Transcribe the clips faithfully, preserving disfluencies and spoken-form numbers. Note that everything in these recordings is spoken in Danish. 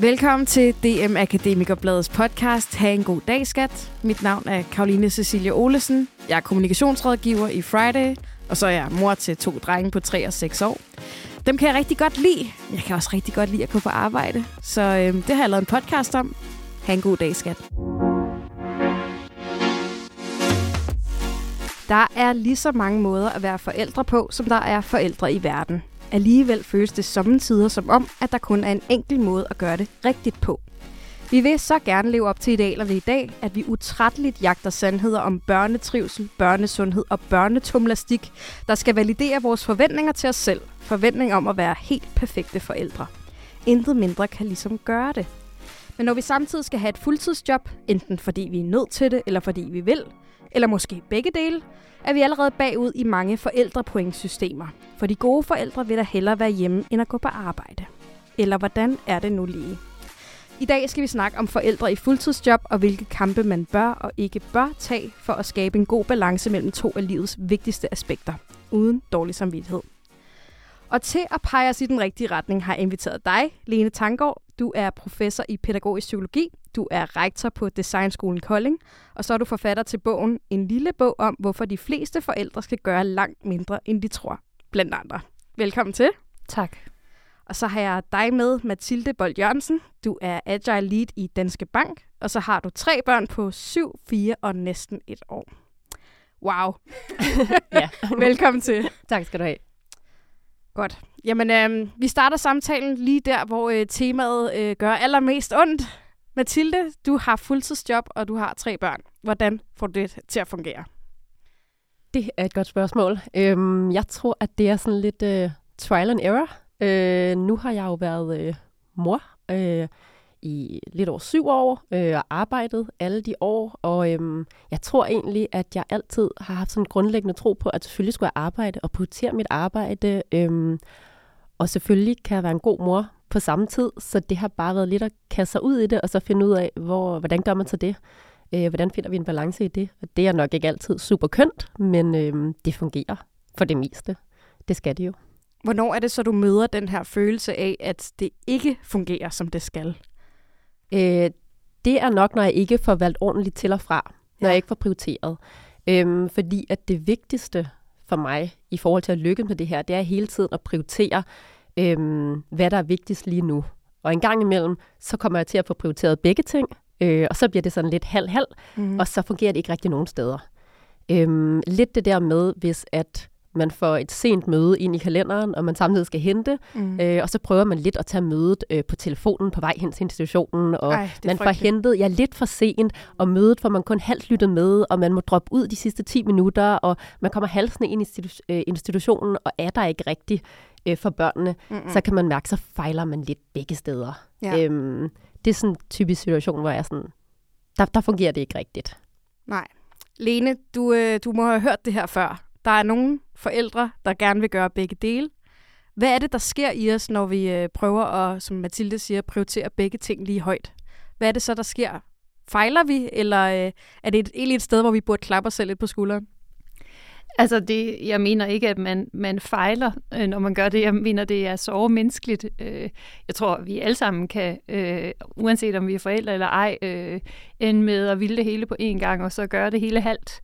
Velkommen til D M Akademikerbladets podcast. Ha' en god dag, skat. Mit navn er Caroline Cecilie Olesen. Jeg er kommunikationsrådgiver i Friday, og så er jeg mor til to drenge på tre og seks år. Dem kan jeg rigtig godt lide. Jeg kan også rigtig godt lide at gå på arbejde, så øh, det har jeg lavet en podcast om. Ha' en god dag, skat. Der er lige så mange måder at være forældre på, som der er forældre i verden. Alligevel føles det sommetider som om, at der kun er en enkelt måde at gøre det rigtigt på. Vi vil så gerne leve op til idealerne i dag, at vi utrætteligt jagter sandheder om børnetrivsel, børnesundhed og børnetumlastik, der skal validere vores forventninger til os selv. Forventning om at være helt perfekte forældre. Intet mindre kan ligesom gøre det. Men når vi samtidig skal have et fuldtidsjob, enten fordi vi er nødt til det, eller fordi vi vil, eller måske begge dele, er vi allerede bagud i mange forældrepointsystemer. For de gode forældre vil da hellere være hjemme, end at gå på arbejde. Eller hvordan er det nu lige? I dag skal vi snakke om forældre i fuldtidsjob, og hvilke kampe man bør og ikke bør tage for at skabe en god balance mellem to af livets vigtigste aspekter, uden dårlig samvittighed. Og til at pege os i den rigtige retning har jeg inviteret dig, Lene Tanggaard. Du er professor i pædagogisk psykologi, du er rektor på Designskolen Kolding, og så er du forfatter til bogen En lille bog om, hvorfor de fleste forældre skal gøre langt mindre, end de tror, blandt andre. Velkommen til. Tak. Og så har jeg dig med, Matilde Boldt Jørgensen. Du er agile lead i Danske Bank, og så har du tre børn på syv, fire og næsten et år. Wow. Ja. Velkommen til. Tak skal du have. Godt. Jamen, øh, vi starter samtalen lige der, hvor øh, temaet øh, gør allermest ondt. Matilde, du har fuldtidsjob, og du har tre børn. Hvordan får du det til at fungere? Det er et godt spørgsmål. Øhm, jeg tror, at det er sådan lidt øh, trial and error. Øh, nu har jeg jo været øh, mor øh, i lidt over syv år, øh, og arbejdet alle de år. Og øh, jeg tror egentlig, at jeg altid har haft sådan en grundlæggende tro på, at selvfølgelig skulle jeg arbejde og prioritere mit arbejde. Øh, og selvfølgelig kan jeg være en god mor på samme tid, så det har bare været lidt at kaste sig ud i det, og så finde ud af, hvor, hvordan gør man så det? Øh, hvordan finder vi en balance i det? Og det er nok ikke altid super kønt, men øh, det fungerer for det meste. Det skal det jo. Hvornår er det så, du møder den her følelse af, at det ikke fungerer, som det skal? Øh, det er nok, når jeg ikke får valgt ordentligt til og fra. Når ja. jeg ikke får prioriteret. Øh, fordi at det vigtigste for mig i forhold til at lykkes med det her, det er hele tiden at prioritere, Øhm, hvad der er vigtigst lige nu. Og en gang imellem, så kommer jeg til at få prioriteret begge ting, øh, og så bliver det sådan lidt halv-halv, mm. og så fungerer det ikke rigtig nogen steder. Øhm, lidt det der med, hvis at man får et sent møde ind i kalenderen, og man samtidig skal hente, mm. øh, og så prøver man lidt at tage mødet øh, på telefonen på vej hen til institutionen, og Ej, man får hentet ja, lidt for sent, og mødet får man kun halvt lyttet med, og man må droppe ud de sidste ti minutter, og man kommer halsende ind i institu- øh, institutionen, og er der ikke rigtig øh, for børnene, Mm-mm. så kan man mærke, så fejler man lidt begge steder. Ja. Øhm, det er sådan en typisk situation, hvor jeg sådan, der, der fungerer det ikke rigtigt. Nej. Lene, du, øh, du må have hørt det her før. Der er nogle forældre, der gerne vil gøre begge dele. Hvad er det, der sker i os, når vi prøver at, som Matilde siger, prioritere begge ting lige højt? Hvad er det så, der sker? Fejler vi, eller er det egentlig et sted, hvor vi burde klappe os selv lidt på skulderen? Altså, det, jeg mener ikke, at man, man fejler, når man gør det. Jeg mener, det er så menneskeligt. Jeg tror, vi alle sammen kan, uanset om vi er forældre eller ej, ende med at ville det hele på én gang, og så gøre det hele halvt.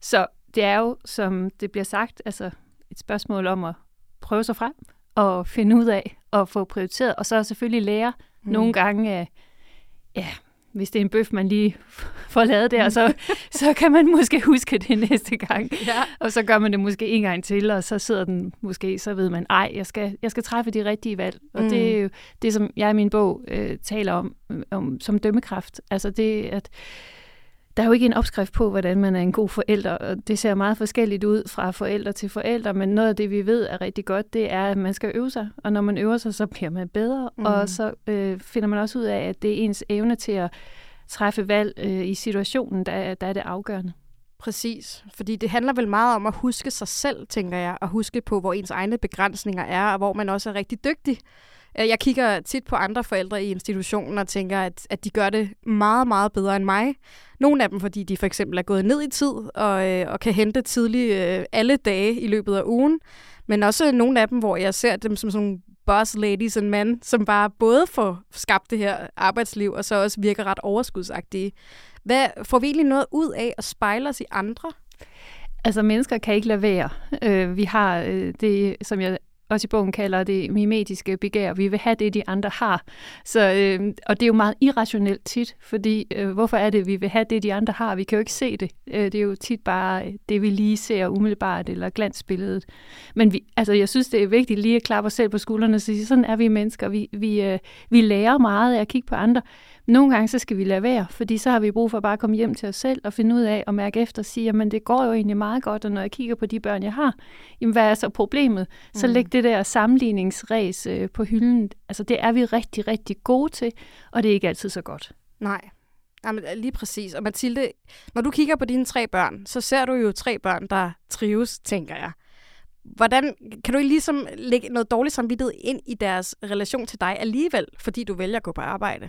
Så det er jo, som det bliver sagt, altså et spørgsmål om at prøve sig frem og finde ud af og få prioriteret. Og så selvfølgelig lære mm. nogle gange, ja, hvis det er en bøf, man lige får lavet der, så, så kan man måske huske det næste gang. Ja. Og så gør man det måske en gang til, og så sidder den måske, så ved man, ej, jeg skal, jeg skal træffe de rigtige valg. Og mm. det er jo det, som jeg i min bog øh, taler om, om som dømmekraft. Altså det, at der er jo ikke en opskrift på, hvordan man er en god forælder, og det ser meget forskelligt ud fra forældre til forældre, men noget af det, vi ved er rigtig godt, det er, at man skal øve sig, og når man øver sig, så bliver man bedre, mm. og så øh, finder man også ud af, at det er ens evne til at træffe valg øh, i situationen, der, der er det afgørende. Præcis, fordi det handler vel meget om at huske sig selv, tænker jeg, og huske på, hvor ens egne begrænsninger er, og hvor man også er rigtig dygtig. Jeg kigger tit på andre forældre i institutionen og tænker, at, at de gør det meget, meget bedre end mig. Nogle af dem, fordi de for eksempel er gået ned i tid og, øh, og kan hente tidligt øh, alle dage i løbet af ugen. Men også nogle af dem, hvor jeg ser dem som sådan boss ladies and men, som bare både får skabt det her arbejdsliv, og så også virker ret overskudsagtige. Hvad får vi egentlig noget ud af at spejle os i andre? Altså, mennesker kan ikke lade være. Øh, vi har øh, det, som jeg også i bogen kalder det mimetiske begær. Vi vil have det, de andre har. Så, øh, og det er jo meget irrationelt tit, fordi øh, hvorfor er det, vi vil have det, de andre har? Vi kan jo ikke se det. Øh, det er jo tit bare det, vi lige ser umiddelbart, eller glansbilledet. Men vi, altså, jeg synes, det er vigtigt lige at klappe os selv på skuldrene og sige, sådan er vi mennesker. Vi, vi, øh, vi lærer meget af at kigge på andre. Nogle gange så skal vi lade være, fordi så har vi brug for bare at komme hjem til os selv og finde ud af og mærke efter og sige, at det går jo egentlig meget godt, og når jeg kigger på de børn, jeg har, jamen, hvad er så problemet? Så mm. læg det der sammenligningsræs øh, på hylden. Altså, det er vi rigtig, rigtig gode til, og det er ikke altid så godt. Nej, jamen, lige præcis. Og Matilde, når du kigger på dine tre børn, så ser du jo tre børn, der trives, tænker jeg. Hvordan kan du ligesom lægge noget dårligt samvittighed ind i deres relation til dig alligevel, fordi du vælger at gå på arbejde?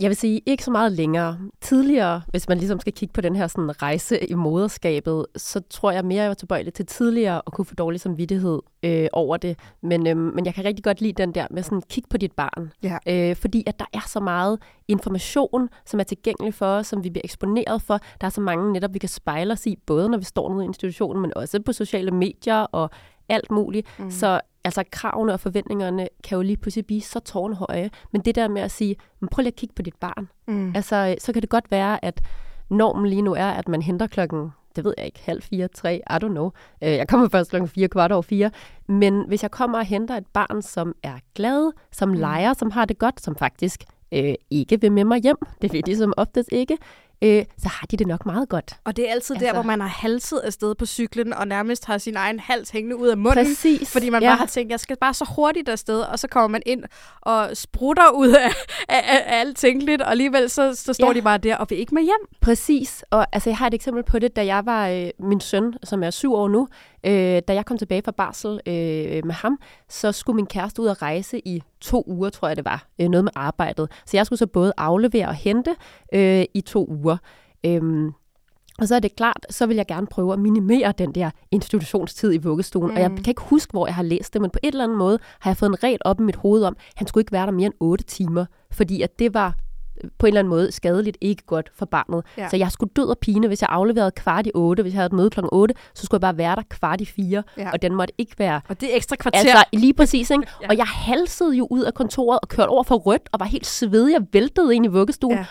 Jeg vil sige, ikke så meget længere. Tidligere, hvis man ligesom skal kigge på den her sådan rejse i moderskabet, så tror jeg mere, jeg var tilbøjelig til tidligere at kunne få dårlig samvittighed øh, over det. Men, øh, men jeg kan rigtig godt lide den der med sådan, kig på dit barn. Ja. Øh, fordi at der er så meget information, som er tilgængelig for os, som vi bliver eksponeret for. Der er så mange netop, vi kan spejle os i, både når vi står nede i institutionen, men også på sociale medier og alt muligt. Mm. Så altså kravene og forventningerne kan jo lige pludselig blive så tårnhøje. Men det der med at sige, prøv lige at kigge på dit barn. Mm. Altså, så kan det godt være, at normen lige nu er, at man henter klokken, det ved jeg ikke, halv fire, tre, I don't know. Jeg kommer først klokken fire, kvart over fire. Men hvis jeg kommer og henter et barn, som er glad, som mm. leger, som har det godt, som faktisk øh, ikke vil med mig hjem, det vil de som oftest ikke, Øh, så har de det nok meget godt. Og det er altid altså der, hvor man har halset afsted på cyklen, og nærmest har sin egen hals hængende ud af munden. Præcis. Fordi man ja. bare har tænkt, jeg skal bare så hurtigt afsted, og så kommer man ind og sprutter ud af, af, af, af alt tænkeligt, og alligevel så, så står ja. de bare der og vil ikke med hjem. Præcis. Og altså, jeg har et eksempel på det, da jeg var øh, min søn, som er syv år nu, øh, da jeg kom tilbage fra barsel øh, med ham, så skulle min kæreste ud og rejse i to uger, tror jeg det var. Øh, noget med arbejdet. Så jeg skulle så både aflevere og hente øh, i to uger. Øhm, og så er det klart, så vil jeg gerne prøve at minimere den der institutionstid i vuggestuen, mm. og jeg kan ikke huske, hvor jeg har læst det, men på et eller andet måde har jeg fået en regel op i mit hoved om, han skulle ikke være der mere end otte timer, fordi at det var på en eller anden måde skadeligt, ikke godt for barnet. Ja. Så jeg skulle død og pine, hvis jeg afleverede kvart i otte, hvis jeg havde et møde klokken otte, så skulle jeg bare være der kvart i fire, ja. og den måtte ikke være... Og det er ekstra kvarter. Altså, lige præcis, ikke? ja. Og jeg halsede jo ud af kontoret og kørte over for rødt, og var helt svedig og væltede ind i vuggestuen. Ja.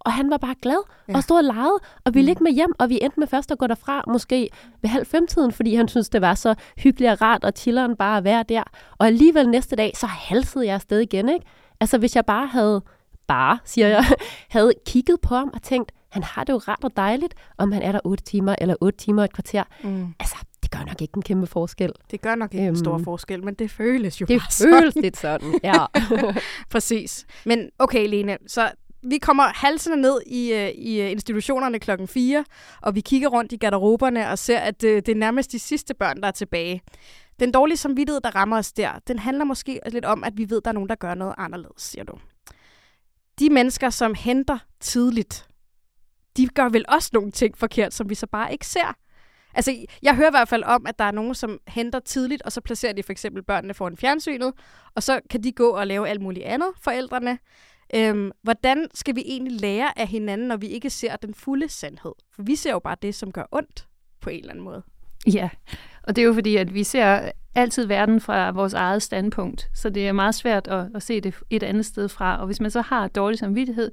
Og han var bare glad ja. og stod og legede, og vi ligge med hjem, og vi endte med først at gå derfra, måske ved halv femtiden, fordi han syntes, det var så hyggeligt og rart, og chilleren bare at være der. Og alligevel næste dag, så halsede jeg afsted igen, ikke? Altså, hvis jeg bare havde, bare, siger jeg, havde kigget på ham og tænkt, han har det jo rart og dejligt, om han er der otte timer eller otte timer og et kvarter. Mm. Altså, det gør nok ikke en kæmpe forskel. Det gør nok ikke øhm, en stor forskel, men det føles jo det bare sådan. Det føles lidt sådan, ja. Præcis. Men okay, Lene, så... Vi kommer halsende ned i, i institutionerne klokken fire, og vi kigger rundt i garderoberne og ser, at det, det er nærmest de sidste børn, der er tilbage. Den dårlige samvittighed, der rammer os der, den handler måske lidt om, at vi ved, at der er nogen, der gør noget anderledes, siger du. De mennesker, som henter tidligt, de gør vel også nogle ting forkert, som vi så bare ikke ser. Altså, jeg hører i hvert fald om, at der er nogen, som henter tidligt, og så placerer de for eksempel børnene foran fjernsynet, og så kan de gå og lave alt muligt andet, forældrene. Øhm, hvordan skal vi egentlig lære af hinanden, når vi ikke ser den fulde sandhed? For vi ser jo bare det, som gør ondt på en eller anden måde. Ja, og det er jo fordi, at vi ser altid verden fra vores eget standpunkt, så det er meget svært at, at se det et andet sted fra. Og hvis man så har dårlig samvittighed,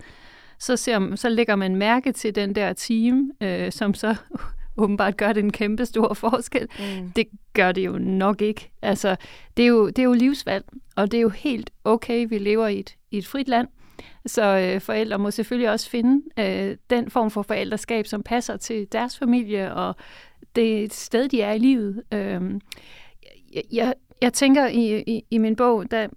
så, ser, så lægger man mærke til den der time, øh, som så åbenbart gør det en kæmpe stor forskel. Mm. Det gør det jo nok ikke. Altså, det er jo, det er jo livsvalg, og det er jo helt okay, vi lever i et, i et frit land. Så øh, forældre må selvfølgelig også finde øh, den form for forældreskab, som passer til deres familie og det sted, de er i livet. Øh, jeg, jeg, jeg tænker i, i, i min bog, da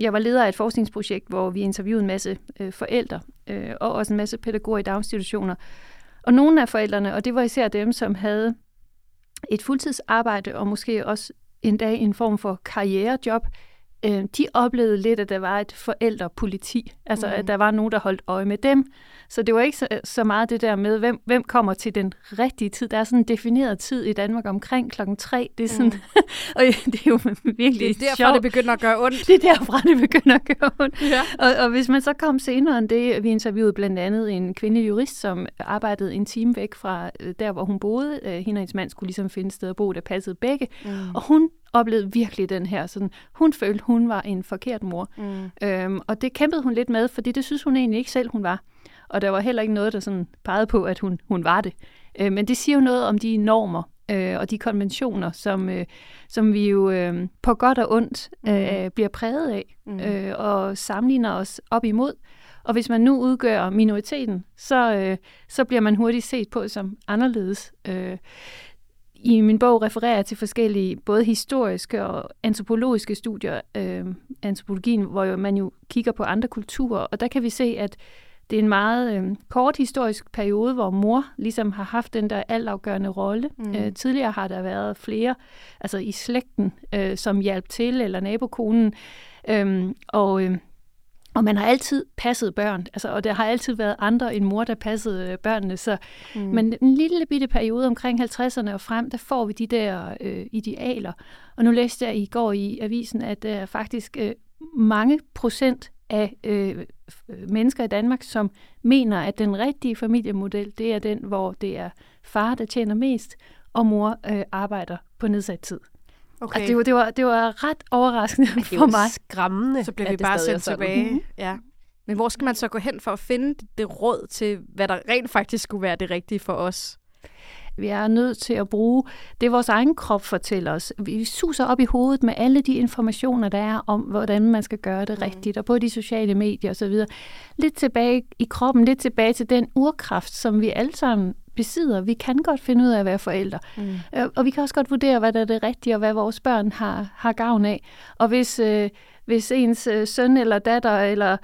jeg var leder af et forskningsprojekt, hvor vi interviewede en masse øh, forældre øh, og også en masse pædagoger i daginstitutioner. Og nogle af forældrene, og det var især dem, som havde et fuldtidsarbejde og måske også en dag en form for karrierejob, øh, de oplevede lidt, at der var et forældrepoliti. Altså, mm. at der var nogen, der holdt øje med dem. Så det var ikke så, så meget det der med, hvem, hvem kommer til den rigtige tid. Der er sådan en defineret tid i Danmark omkring klokken tre. Det er sådan, mm. og det er jo virkelig sjovt. Det er derfor, sjov. det begynder at gøre ondt. Det er derfra, det begynder at gøre ondt. Ja. Og, og hvis man så kom senere end det, vi interviewede blandt andet en kvindelig jurist, som arbejdede en time væk fra der, hvor hun boede. Hende og hendes mand skulle ligesom finde et sted at bo, der passede begge. Mm. Og hun oplevede virkelig den her. Sådan, hun følte, hun var en forkert mor. Mm. Øhm, og det kæmpede hun lidt med, fordi det synes hun egentlig ikke selv, hun var. Og der var heller ikke noget, der sådan pegede på, at hun, hun var det. Øh, men det siger jo noget om de normer øh, og de konventioner, som, øh, som vi jo øh, på godt og ondt øh, mm. bliver præget af øh, og sammenligner os op imod. Og hvis man nu udgør minoriteten, så, øh, så bliver man hurtigt set på som anderledes. Øh, I min bog refererer jeg til forskellige, både historiske og antropologiske studier, øh, antropologien, hvor jo man jo kigger på andre kulturer, og der kan vi se, at det er en meget øh, kort historisk periode, hvor mor ligesom har haft den der altafgørende rolle. Mm. Øh, tidligere har der været flere, altså i slægten, øh, som hjalp til, eller nabokonen, øh, og... Øh, Og man har altid passet børn, altså, og der har altid været andre end mor, der passede børnene. Så. Mm. Men en lille bitte periode omkring halvtredserne og frem, der får vi de der øh, idealer. Og nu læste jeg i går i avisen, at der er faktisk øh, mange procent af øh, mennesker i Danmark, som mener, at den rigtige familiemodel, det er den, hvor det er far, der tjener mest, og mor øh, arbejder på nedsat tid. Okay. Altså, det, var, det, var, det var ret overraskende for mig. Det var skræmmende. Så blev vi bare sendt tilbage. Mm-hmm. Ja. Men hvor skal man så gå hen for at finde det råd til, hvad der rent faktisk skulle være det rigtige for os? Vi er nødt til at bruge det, vores egen krop fortæller os. Vi suser op i hovedet med alle de informationer, der er om, hvordan man skal gøre det mm. rigtigt, og på de sociale medier osv. Lidt tilbage i kroppen, lidt tilbage til den urkraft, som vi alle sammen besidder. Vi kan godt finde ud af at være forældre. Mm. Og vi kan også godt vurdere, hvad der er det rigtige, og hvad vores børn har, har gavn af. Og hvis, øh, hvis ens øh, søn eller datter, eller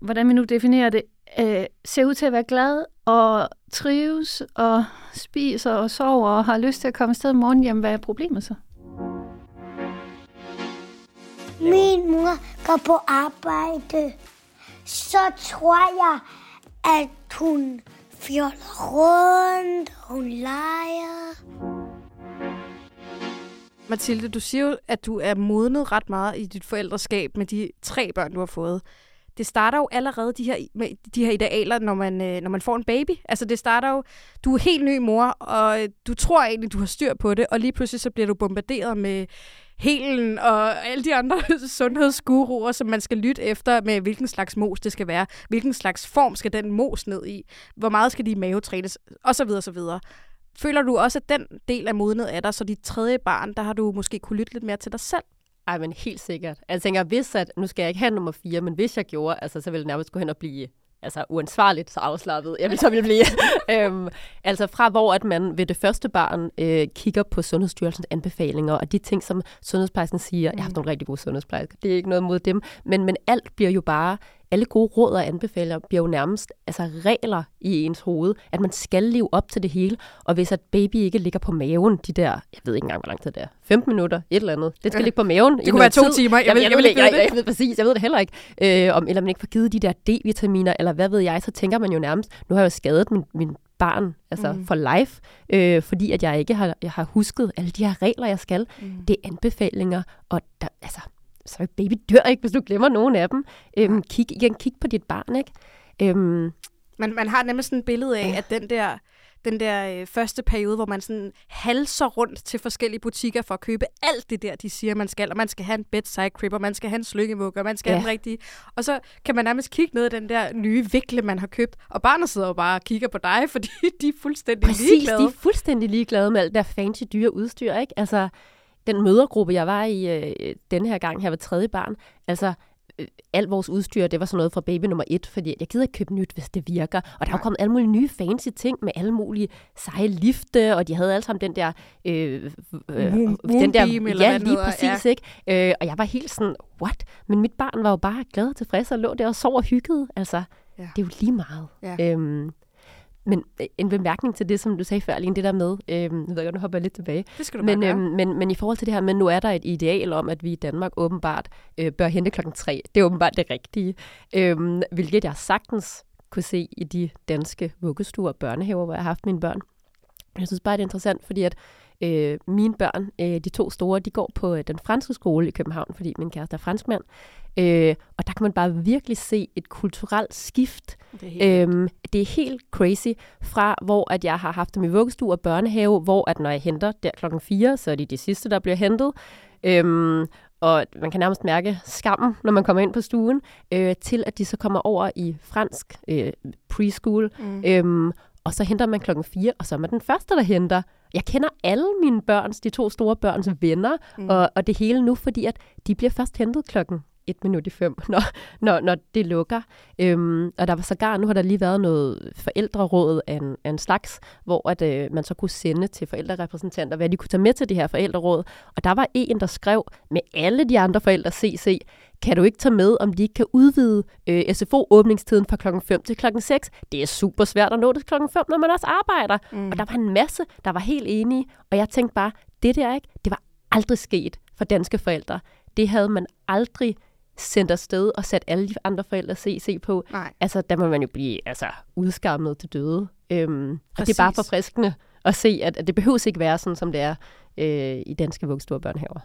hvordan vi nu definerer det, øh, ser ud til at være glad, og trives, og spiser, og sover, og har lyst til at komme afsted om morgenen, jamen hvad er problemet så? Min mor går på arbejde. Så tror jeg, at hun fjoller rundt, hun leger. Matilde, du siger jo, at du er modnet ret meget i dit forældreskab med de tre børn, du har fået. Det starter jo allerede de her, med de her idealer, når man, når man får en baby. Altså det starter jo, du er helt ny mor, og du tror egentlig, du har styr på det, og lige pludselig så bliver du bombarderet med Helen og alle de andre sundhedsguruer, som man skal lytte efter med, hvilken slags mos det skal være, hvilken slags form skal den mos ned i, hvor meget skal de mavetrænes, osv. osv. Føler du også, at den del er modnet af dig, så dit tredje barn, der har du måske kunne lytte lidt mere til dig selv? Ej, men helt sikkert. Jeg tænker, hvis at, nu skal jeg ikke have nummer fire, men hvis jeg gjorde, altså, så ville det nærmest gå hen og blive altså, uansvarligt, så afslappet, jeg vil så ville blive. øhm, altså fra hvor at man ved det første barn øh, kigger på Sundhedsstyrelsens anbefalinger, og de ting, som sundhedsplejersken siger, mm. jeg har haft nogle rigtig gode sundhedsplejersker, det er ikke noget mod dem, men, men alt bliver jo bare, alle gode råd og anbefalinger bliver jo nærmest altså, regler i ens hoved, at man skal leve op til det hele, og hvis at baby ikke ligger på maven, de der, jeg ved ikke engang, hvor lang tid det er, femten minutter, et eller andet, det skal ligge på maven. Det kunne være to tid. timer, jeg, Jamen, jeg, jeg ved ikke jeg, jeg, jeg, jeg ved præcis, jeg ved det heller ikke, øh, om, eller man ikke får givet de der D-vitaminer, eller hvad ved jeg, så tænker man jo nærmest, nu har jeg jo skadet min, min barn, altså mm. for life, øh, fordi at jeg ikke har, jeg har husket alle de her regler, jeg skal. Mm. Det er anbefalinger, og der, altså, så baby dør ikke, hvis du glemmer nogen af dem. Øhm, kig, igen, kig på dit barn, ikke? Øhm. Man, man har nemlig sådan et billede af, ja. at den der, den der øh, første periode, hvor man sådan halser rundt til forskellige butikker for at købe alt det der, de siger, man skal. Og man skal have en bedside crib, og man skal have en slykkevugge, og man skal ja. have en rigtig. Og så kan man nærmest kigge ned i den der nye vikle, man har købt. Og barnet sidder jo bare og kigger på dig, fordi de er fuldstændig Præcis, ligeglade. Præcis, de er fuldstændig ligeglade med alt der fancy dyre udstyr, ikke? Altså, den mødergruppe, jeg var i øh, denne her gang, her var tredje barn, altså øh, alt vores udstyr, det var sådan noget fra baby nummer et, fordi jeg gider ikke købe nyt, hvis det virker. Og der var kommet alle mulige nye fancy ting med alle mulige seje lifte, og de havde alle sammen den der... Øh, øh, Moon, den der beam, ja, lige præcis, ja. ikke? Øh, og jeg var helt sådan, what? Men mit barn var jo bare glad og tilfreds og lå der og sov og hyggede. Altså, ja. det er jo lige meget. Ja. Øhm, Men en bemærkning til det, som du sagde før, lige det der med, øhm, jeg ved godt, nu hopper jeg lidt tilbage, det skal du men, øhm, men, men i forhold til det her, men nu er der et ideal om, at vi i Danmark åbenbart øh, bør hente klokken tre. Det er åbenbart det rigtige, øhm, hvilket jeg sagtens kunne se i de danske vuggestuer og børnehaver, hvor jeg har haft mine børn. Jeg synes bare, det er interessant, fordi at øh, mine børn, øh, de to store, de går på øh, den franske skole i København, fordi min kæreste er franskmand. Øh, og der kan man bare virkelig se et kulturelt skift. Det er helt, øhm, det er helt crazy fra, hvor at jeg har haft dem i vuggestue og børnehave, hvor at når jeg henter der klokken fire, så er de de sidste, der bliver hentet. Øhm, og man kan nærmest mærke skammen, når man kommer ind på stuen, øh, til at de så kommer over i fransk øh, preschool. Mm. Øhm, og så henter man klokken fire, og så er man den første, der henter. Jeg kender alle mine børns, de to store børns venner, mm. og, og det hele nu, fordi at de bliver først hentet klokken et minut i fem, når, når, når det lukker. Øhm, og der var sågar, nu har der lige været noget forældreråd af en, af en slags, hvor at, øh, man så kunne sende til forældrerepræsentanter, hvad de kunne tage med til det her forældreråd. Og der var en, der skrev med alle de andre forældre, C C, kan du ikke tage med, om de ikke kan udvide øh, S F O-åbningstiden fra klokken fem til klokken seks? Det er super svært at nå det klokken fem, når man også arbejder. Mm. Og der var en masse, der var helt enige. Og jeg tænkte bare, det der ikke, det var aldrig sket for danske forældre. Det havde man aldrig sendt afsted og sat alle de andre forældre C C på. Nej. Altså, der må man jo blive altså, udskammet til døde. Øhm, og det er bare forfriskende at se, at, at det behøves ikke være sådan, som det er øh, i danske vuggestuer og børnehaver.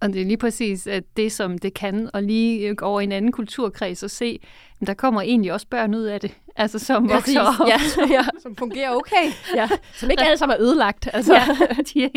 Og det er lige præcis at det, som det kan, og lige over i en anden kulturkreds og se, at der kommer egentlig også børn ud af det, altså som vokser op, ja, ja. Som fungerer okay, ja. Som ikke alle sammen er ødelagt. Altså. Ja, de,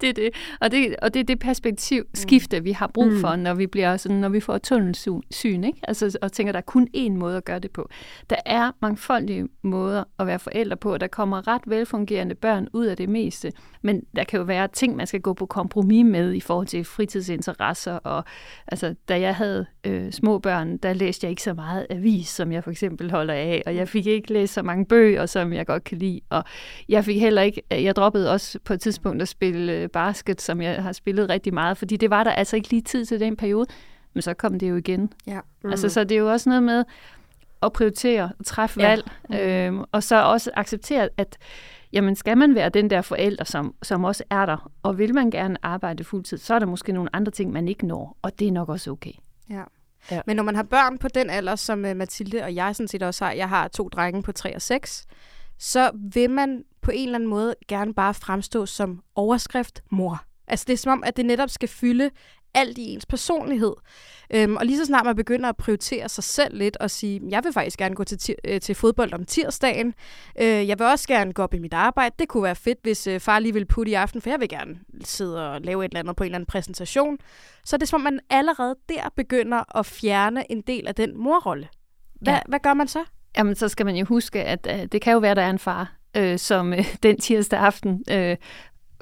det er det. Og, det. og det er det perspektivskifte, vi har brug for, når vi, bliver sådan, når vi får tunnelsyn, ikke? Altså, og tænker, at der er kun én måde at gøre det på. Der er mangfoldige måder at være forældre på, og der kommer ret velfungerende børn ud af det meste, men der kan jo være ting, man skal gå på kompromis med i forhold til fritidsinteresser, og altså, da jeg havde øh, små børn, der læste jeg ikke så meget avis, som jeg for eksempel holder af, og jeg fik ikke læst så mange bøger, som jeg godt kan lide, og jeg fik heller ikke, jeg droppede også på et tidspunkt at spille basket, som jeg har spillet rigtig meget, fordi det var der altså ikke lige tid til den periode, men så kom det jo igen. Ja. Mm. Altså, så det er jo også noget med at prioritere, at træffe valg, ja. mm. øh, og så også acceptere, at jamen skal man være den der forælder, som, som også er der, og vil man gerne arbejde fuldtid, så er der måske nogle andre ting, man ikke når, og det er nok også okay. Ja. Ja. Men når man har børn på den alder, som Matilde og jeg sådan set også har, jeg har to drenge på tre og seks, så vil man på en eller anden måde gerne bare fremstå som overskrift mor. Altså det er som om, at det netop skal fylde alt i ens personlighed. Øhm, og lige så snart man begynder at prioritere sig selv lidt og sige, jeg vil faktisk gerne gå til, ti- til fodbold om tirsdagen. Øh, jeg vil også gerne gå op i mit arbejde. Det kunne være fedt, hvis øh, far lige ville putte i aften, for jeg vil gerne sidde og lave et eller andet på en eller anden præsentation. Så det er som om, man allerede der begynder at fjerne en del af den morrolle. Hva, ja. Hvad gør man så? Jamen, så skal man jo huske, at øh, det kan jo være, der er en far, øh, som øh, den tirsdag aften øh,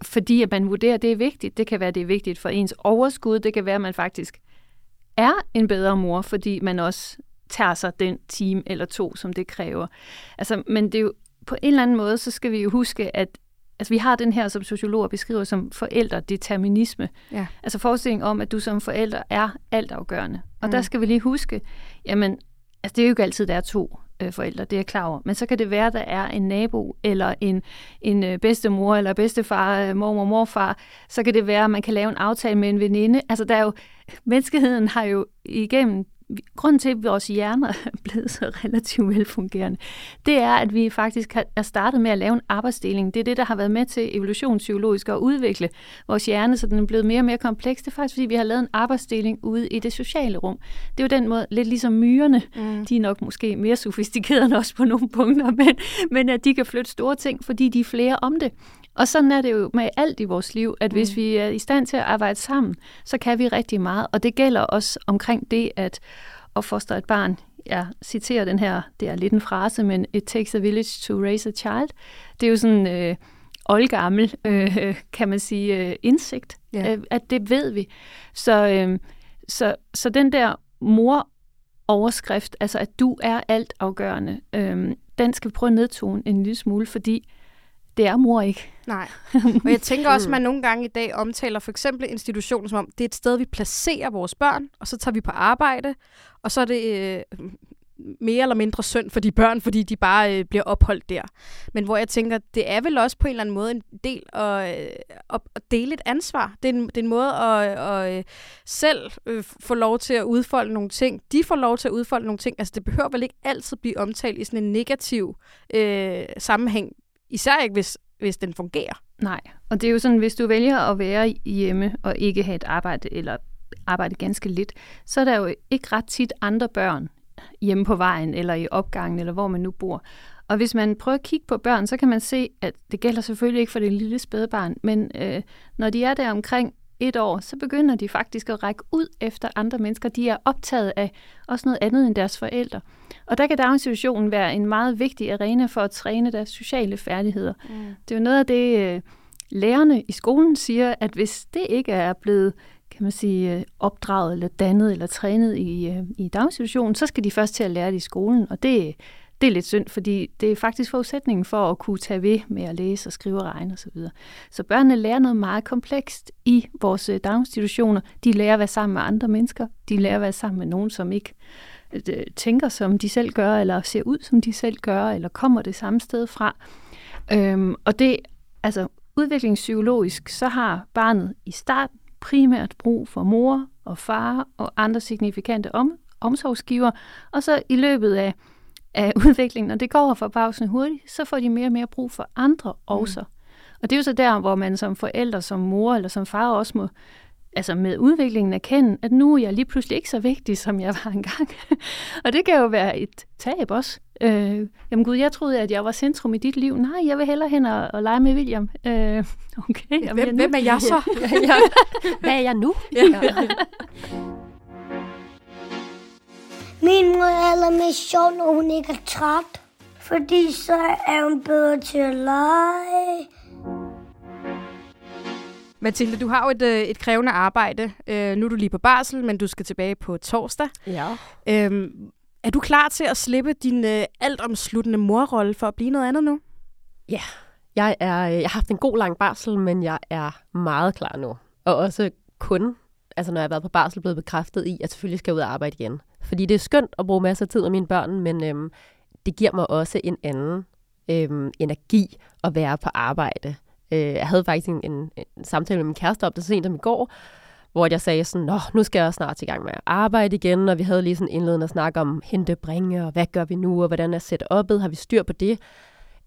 fordi at man vurderer, at det er vigtigt. Det kan være, det er vigtigt for ens overskud. Det kan være, at man faktisk er en bedre mor, fordi man også tager sig den time eller to, som det kræver. Altså, men det er jo, på en eller anden måde, så skal vi jo huske, at altså, vi har den her, som sociologer beskriver, som forældredeterminisme. Ja. Altså forestillingen om, at du som forælder er altafgørende. Og mm. der skal vi lige huske, jamen, altså, det er jo ikke altid, der er to forældre, det er jeg klar over. Men så kan det være, at der er en nabo, eller en, en bedstemor, eller bedstefar, mormor, morfar. Så kan det være, at man kan lave en aftale med en veninde. Altså, der er jo, menneskeheden har jo igennem, grunden til, at vores hjerner er blevet så relativt velfungerende, det er, at vi faktisk har startet med at lave en arbejdsdeling. Det er det, der har været med til evolutionspsykologisk at udvikle vores hjerne, så den er blevet mere og mere kompleks. Det er faktisk, fordi vi har lavet en arbejdsdeling ude i det sociale rum. Det er jo den måde, lidt ligesom myrerne, mm. de er nok måske mere sofistikerede end os på nogle punkter, men, men at de kan flytte store ting, fordi de er flere om det. Og sådan er det jo med alt i vores liv, at hvis vi er i stand til at arbejde sammen, så kan vi rigtig meget. Og det gælder også omkring det at opfostre et barn. Jeg citerer den her, det er lidt en frase, men it takes a village to raise a child. Det er jo sådan øh, oldgammel, øh, kan man sige, øh, indsigt, ja. øh, at det ved vi. Så, øh, så, så den der mor-overskrift, altså at du er altafgørende, øh, den skal vi prøve at nedtone en lille smule, fordi det er mor ikke. Nej. Og jeg tænker også, at man nogle gange i dag omtaler for eksempel institutioner som om, det er et sted, vi placerer vores børn, og så tager vi på arbejde, og så er det øh, mere eller mindre synd for de børn, fordi de bare øh, bliver opholdt der. Men hvor jeg tænker, det er vel også på en eller anden måde en del at, øh, at dele et ansvar. Det er en, det er en måde at, at øh, selv øh, få lov til at udfolde nogle ting. De får lov til at udfolde nogle ting. Altså det behøver vel ikke altid blive omtalt i sådan en negativ øh, sammenhæng. Især ikke, hvis, hvis den fungerer. Nej, og det er jo sådan, hvis du vælger at være hjemme og ikke have et arbejde, eller arbejde ganske lidt, så er der jo ikke ret tit andre børn hjemme på vejen, eller i opgangen, eller hvor man nu bor. Og hvis man prøver at kigge på børn, så kan man se, at det gælder selvfølgelig ikke for det lille spædebarn, men øh, når de er der omkring et år, så begynder de faktisk at række ud efter andre mennesker. De er optaget af også noget andet end deres forældre. Og der kan daginstitutionen være en meget vigtig arena for at træne deres sociale færdigheder. Mm. Det er jo noget af det, lærerne i skolen siger, at hvis det ikke er blevet, kan man sige, opdraget eller dannet eller trænet i, i daginstitutionen, så skal de først til at lære det i skolen. Og det, det er lidt synd, fordi det er faktisk forudsætningen for at kunne tage ved med at læse og skrive og regne osv. Så, så børnene lærer noget meget komplekst i vores daginstitutioner. De lærer at være sammen med andre mennesker. De lærer at være sammen med nogen, som ikke tænker, som de selv gør, eller ser ud, som de selv gør, eller kommer det samme sted fra. Øhm, og det, altså udviklingspsykologisk, så har barnet i starten primært brug for mor og far og andre signifikante om, omsorgsgiver, og så i løbet af, af udviklingen, og det går forbavsende hurtigt, så får de mere og mere brug for andre også. Mm. Og det er jo så der, hvor man som forælder, som mor eller som far også må, altså med udviklingen, erkende, at nu er jeg lige pludselig ikke så vigtig, som jeg var engang. Og det kan jo være et tab også. Øh, jamen gud, jeg troede, at jeg var centrum i dit liv. Nej, jeg vil hellere hen og, og lege med William. Øh, okay, jamen, hvem, jeg hvem er jeg så? Hvad er jeg nu? Min mor er allermest sjov, når hun ikke er træt. Fordi så er hun bedre til at lege. Matilde, du har jo et, et krævende arbejde. Øh, nu er du lige på barsel, men du skal tilbage på torsdag. Ja. Øhm, er du klar til at slippe din øh, altomsluttende morrolle for at blive noget andet nu? Ja, jeg, er, jeg har haft en god lang barsel, men jeg er meget klar nu. Og også kun, altså når jeg har været på barsel, blevet bekræftet i, at selvfølgelig skal jeg ud og arbejde igen. Fordi det er skønt at bruge masser af tid med mine børn, men øhm, det giver mig også en anden øhm, energi at være på arbejde. Jeg havde faktisk en, en, en samtale med min kæreste op det sent om i går, hvor jeg sagde sådan, nå, nu skal jeg snart i gang med at arbejde igen, og vi havde lige sådan indledende snak om hente, bringe, og hvad gør vi nu, og hvordan er setupet, har vi styr på det?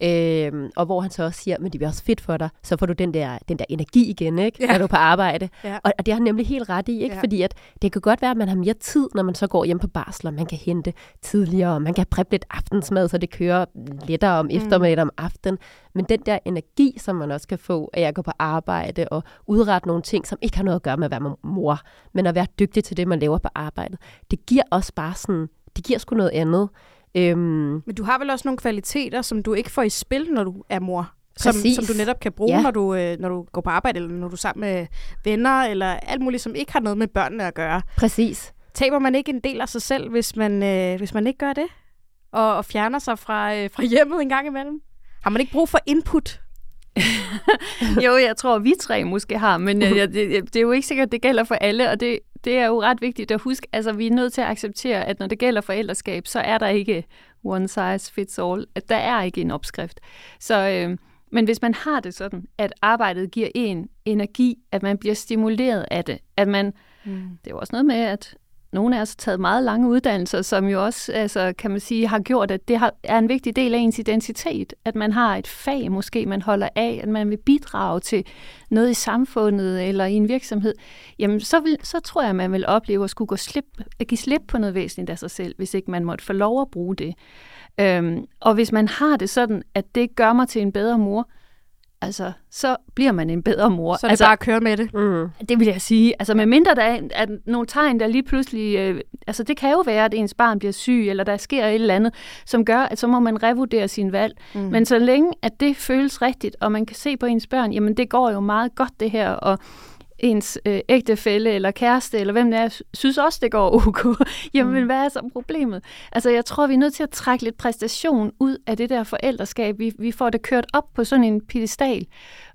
Øhm, og hvor han så også siger, men det bliver også fedt for dig, så får du den der, den der energi igen, ikke, ja. Når du er på arbejde. Ja. Og, og det har han nemlig helt ret i, ikke? Ja. Fordi at det kan godt være, at man har mere tid, når man så går hjem på barsel, og man kan hente tidligere, og man kan preppe lidt aftensmad, så det kører lettere om eftermiddag, mm. om aftenen. Men den der energi, som man også kan få, at jeg går på arbejde og udrette nogle ting, som ikke har noget at gøre med at være mor, men at være dygtig til det, man laver på arbejdet, det giver også bare sådan, det giver sgu noget andet. Øhm. Men du har vel også nogle kvaliteter, som du ikke får i spil, når du er mor, som, som du netop kan bruge, ja. når, du, når du går på arbejde, eller når du er sammen med venner, eller alt muligt, som ikke har noget med børnene at gøre. Præcis. Taber man ikke en del af sig selv, hvis man, øh, hvis man ikke gør det, og, og fjerner sig fra, øh, fra hjemmet en gang imellem? Har man ikke brug for input? Jo, jeg tror, vi tre måske har, men øh, det, det er jo ikke sikkert, at det gælder for alle, og det Det er jo ret vigtigt at huske, altså vi er nødt til at acceptere, at når det gælder forældreskab, så er der ikke one size fits all, at der er ikke en opskrift. Så, øh, men hvis man har det sådan, at arbejdet giver en energi, at man bliver stimuleret af det, at man, mm. det er jo også noget med, at nogle af os har taget meget lange uddannelser, som jo også, altså, kan man sige, har gjort, at det har, er en vigtig del af ens identitet, at man har et fag, måske man holder af, at man vil bidrage til noget i samfundet eller i en virksomhed, jamen så, vil, så tror jeg, man vil opleve at skulle gå slip, at give slip på noget væsentligt af sig selv, hvis ikke man måtte få lov at bruge det. Øhm, og hvis man har det sådan, at det gør mig til en bedre mor, altså, så bliver man en bedre mor. Så er det altså, bare at køre med det? Mm. Det vil jeg sige. Altså, med mindre der er, er nogle tegn, der lige pludselig... Øh, altså, det kan jo være, at ens barn bliver syg, eller der sker et eller andet, som gør, at så må man revurdere sin valg. Mm. Men så længe, at det føles rigtigt, og man kan se på ens børn, jamen, det går jo meget godt, det her, og ens øh, ægtefælle eller kæreste, eller hvem det er, synes også, det går ok. Jamen, mm. hvad er så problemet? Altså, jeg tror, vi er nødt til at trække lidt præstation ud af det der forældreskab. Vi, vi får det kørt op på sådan en piedestal,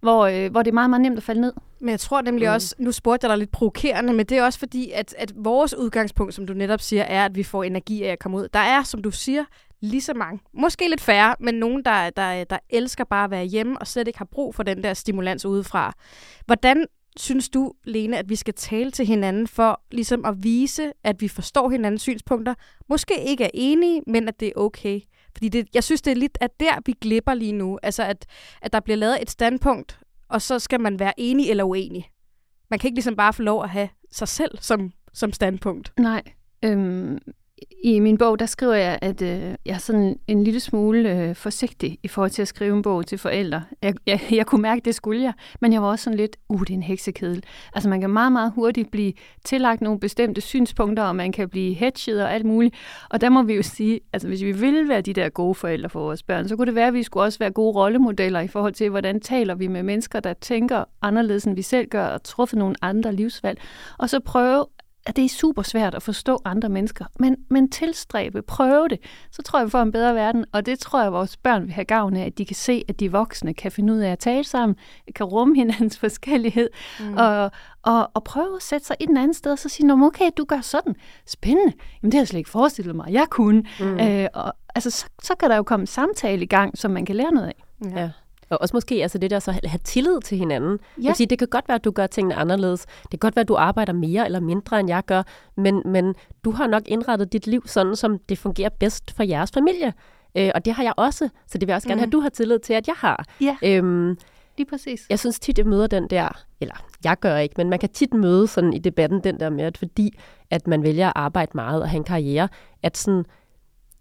hvor, øh, hvor det er meget, meget nemt at falde ned. Men jeg tror nemlig også, nu spurgte jeg dig lidt provokerende, men det er også fordi, at, at vores udgangspunkt, som du netop siger, er, at vi får energi af at komme ud. Der er, som du siger, lige så mange. Måske lidt færre, men nogen, der, der, der elsker bare at være hjemme og slet ikke har brug for den der stimulans udefra. Hvordan synes du, Lene, at vi skal tale til hinanden for ligesom at vise, at vi forstår hinandens synspunkter? Måske ikke er enige, men at det er okay. Fordi det, jeg synes, det er lidt, at der vi glipper lige nu. Altså, at, at der bliver lavet et standpunkt, og så skal man være enig eller uenig. Man kan ikke ligesom bare få lov at have sig selv som, som standpunkt. Nej. Øhm, I min bog, der skriver jeg, at øh, jeg er sådan en lille smule øh, forsigtig i forhold til at skrive en bog til forældre. Jeg, jeg, jeg kunne mærke, det skulle jeg, men jeg var også sådan lidt, uh, det er en heksekedel. Altså, man kan meget, meget hurtigt blive tillagt nogle bestemte synspunkter, og man kan blive hedget og alt muligt. Og der må vi jo sige, altså hvis vi ville være de der gode forældre for vores børn, så kunne det være, at vi skulle også være gode rollemodeller i forhold til, hvordan taler vi med mennesker, der tænker anderledes, end vi selv gør, og truffer nogle andre livsvalg. Og så prøve at det er super svært at forstå andre mennesker, men, men tilstræbe, prøve det, så tror jeg, vi får en bedre verden, og det tror jeg, vores børn vil have gavn af, at de kan se, at de voksne kan finde ud af at tale sammen, kan rumme hinandens forskellighed, mm. og, og, og prøve at sætte sig i den anden sted, og så sige, nå, okay, du gør sådan, spændende, jamen det har jeg slet ikke forestillet mig, jeg kunne, mm. øh, og, altså så, så kan der jo komme en samtale i gang, som man kan lære noget af. Ja. Ja. Og også måske altså det der så at have tillid til hinanden. Ja. Sige, det kan godt være, at du gør tingene anderledes. Det kan godt være, at du arbejder mere eller mindre, end jeg gør. Men, men du har nok indrettet dit liv sådan, som det fungerer bedst for jeres familie. Øh, og det har jeg også. Så det vil jeg også mm. gerne have, at du har tillid til, at jeg har. Ja, øhm, lige præcis. Jeg synes tit, jeg møder den der, eller jeg gør ikke, men man kan tit møde sådan i debatten den der med, at fordi at man vælger at arbejde meget og have en karriere, at sådan...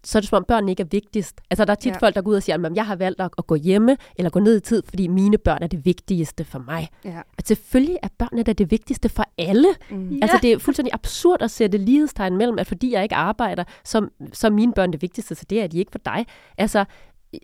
så er det som om børnene ikke er vigtigst. Altså der er tit ja. folk, der går ud og siger, at jeg har valgt at gå hjemme eller gå ned i tid, fordi mine børn er det vigtigste for mig. Ja. Og selvfølgelig er børnene da det vigtigste for alle. Mm. Altså det er fuldstændig absurd at sætte lighedstegn mellem, at fordi jeg ikke arbejder, så, så er mine børn det vigtigste, så det er de ikke for dig. Altså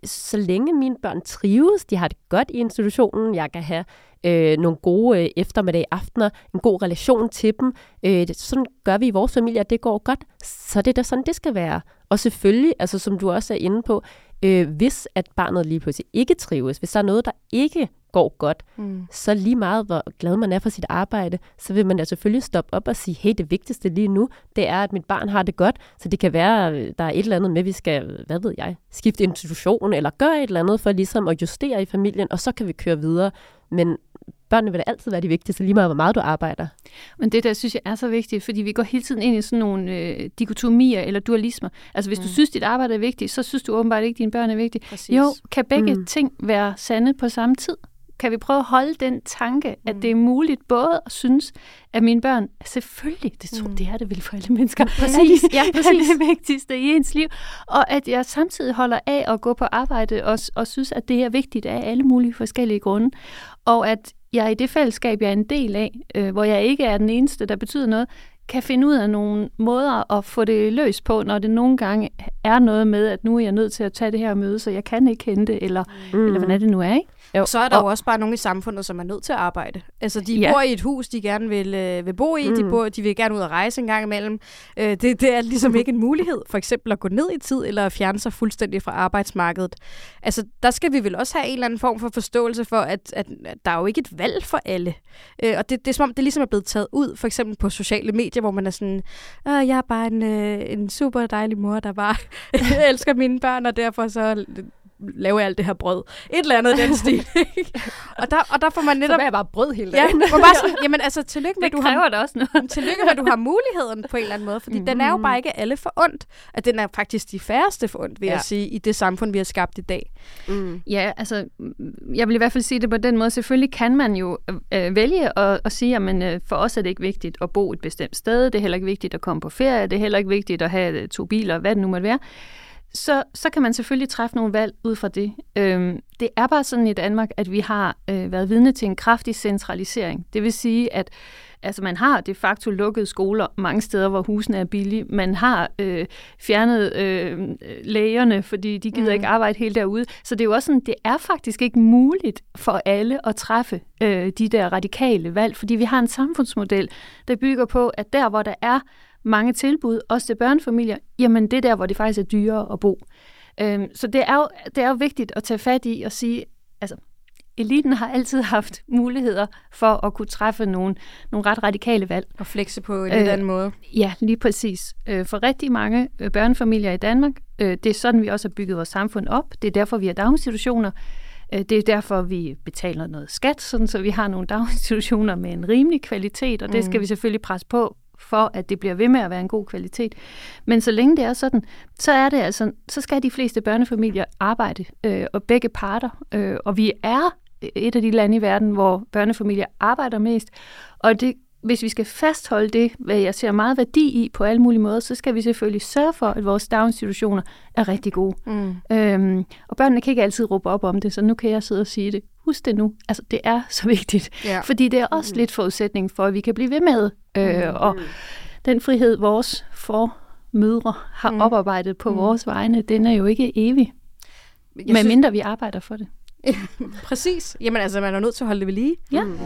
så længe mine børn trives, de har det godt i institutionen, jeg kan have øh, nogle gode øh, eftermiddage, aftener, en god relation til dem, øh, sådan gør vi i vores familie, at det går godt, så det er da sådan, det skal være. Og selvfølgelig, altså som du også er inde på, øh, hvis at barnet lige pludselig ikke trives, hvis der er noget, der ikke går godt, mm. så lige meget, hvor glad man er for sit arbejde, så vil man da selvfølgelig stoppe op og sige, hey, det vigtigste lige nu, det er, at mit barn har det godt, så det kan være, der er et eller andet med, at vi skal, hvad ved jeg, skifte institution, eller gøre et eller andet for ligesom at justere i familien, og så kan vi køre videre. Men børnene vil da altid være de vigtigste, lige meget hvor meget du arbejder. Men det der, synes jeg, er så vigtigt, fordi vi går hele tiden ind i sådan nogle øh, dikotomier eller dualismer. Altså hvis mm. du synes, dit arbejde er vigtigt, så synes du åbenbart ikke, dine børn er vigtige. Præcis. Jo, kan begge mm. ting være sande på samme tid? Kan vi prøve at holde den tanke, at det er muligt både at synes, at mine børn, selvfølgelig, det tror mm. det er det vel for alle mennesker, præcis, ja, præcis. Er det vigtigste i ens liv, og at jeg samtidig holder af at gå på arbejde og, og synes, at det er vigtigt af alle mulige forskellige grunde, og at jeg i det fællesskab, jeg er en del af, øh, hvor jeg ikke er den eneste, der betyder noget, kan finde ud af nogle måder at få det løs på, når det nogle gange er noget med, at nu er jeg nødt til at tage det her møde, så jeg kan ikke hente det, eller, mm. eller hvordan det nu er, ikke? Jo. Så er der og, jo også bare nogle i samfundet, som er nødt til at arbejde. Altså, de ja. bor i et hus, de gerne vil, øh, vil bo i, mm. de, bor, de vil gerne ud og rejse en gang imellem. Øh, det, det er ligesom ikke en mulighed, for eksempel at gå ned i tid, eller at fjerne sig fuldstændig fra arbejdsmarkedet. Altså, der skal vi vel også have en eller anden form for forståelse for, at, at, at der er jo ikke et valg for alle. Øh, og det, det er som om, det ligesom er blevet taget ud, for eksempel på sociale medier, hvor man er sådan, øh, jeg er bare en, øh, en super dejlig mor, der bare elsker mine børn, og derfor så... laver alt det her brød. Et eller andet den stil. og, der, og der får man netop... Så var jeg bare brød hele dagen. Ja, bare sådan, jamen altså, tillykke med, at du har, det også nu. tillykke med, at du har muligheden på en eller anden måde, fordi mm. den er jo bare ikke alle for ondt. At den er faktisk de færreste for ondt, vil ja. jeg sige, i det samfund, vi har skabt i dag. Mm. Ja, altså, jeg vil i hvert fald sige det på den måde. Selvfølgelig kan man jo øh, vælge at, at sige, jamen øh, for os er det ikke vigtigt at bo et bestemt sted, det er heller ikke vigtigt at komme på ferie, det er heller ikke vigtigt at have to biler, hvad det nu måtte være. så, så kan man selvfølgelig træffe nogle valg ud fra det. Øhm, det er bare sådan i Danmark, at vi har øh, været vidne til en kraftig centralisering. Det vil sige, at altså, man har de facto lukkede skoler mange steder, hvor husene er billige. Man har øh, fjernet øh, lægerne, fordi de gider mm. ikke arbejde helt derude. Så det er jo også sådan, det er faktisk ikke muligt for alle at træffe øh, de der radikale valg, fordi vi har en samfundsmodel, der bygger på, at der, hvor der er mange tilbud, også til børnefamilier, jamen det er der, hvor det faktisk er dyrere at bo. Øhm, så det er, jo, det er jo vigtigt at tage fat i og sige, altså eliten har altid haft muligheder for at kunne træffe nogle, nogle ret radikale valg. Og flekse på en øh, eller anden måde. Ja, lige præcis. Øh, for rigtig mange børnefamilier i Danmark, øh, det er sådan, vi også har bygget vores samfund op. Det er derfor, vi har daginstitutioner. Det er derfor, vi betaler noget skat, sådan, så vi har nogle daginstitutioner med en rimelig kvalitet, og det skal vi selvfølgelig presse på for at det bliver ved med at være en god kvalitet. Men så længe det er sådan, så er det altså, så skal de fleste børnefamilier arbejde, øh, og begge parter. Øh, og vi er et af de lande i verden, hvor børnefamilier arbejder mest. Og det, hvis vi skal fastholde det, hvad jeg ser meget værdi i på alle mulige måder, så skal vi selvfølgelig sørge for, at vores daginstitutioner er rigtig gode. Mm. Øhm, og børnene kan ikke altid råbe op om det, så nu kan jeg sidde og sige det. Husk det nu. Altså, det er så vigtigt. Ja. Fordi det er også mm. lidt forudsætning for, at vi kan blive ved med. Øh, mm. Og den frihed, vores formødre har mm. oparbejdet på mm. vores vegne, den er jo ikke evig. Jeg Med mindre synes... vi arbejder for det. Præcis. Jamen altså, man er nødt til at holde det ved lige. Ja. Mm.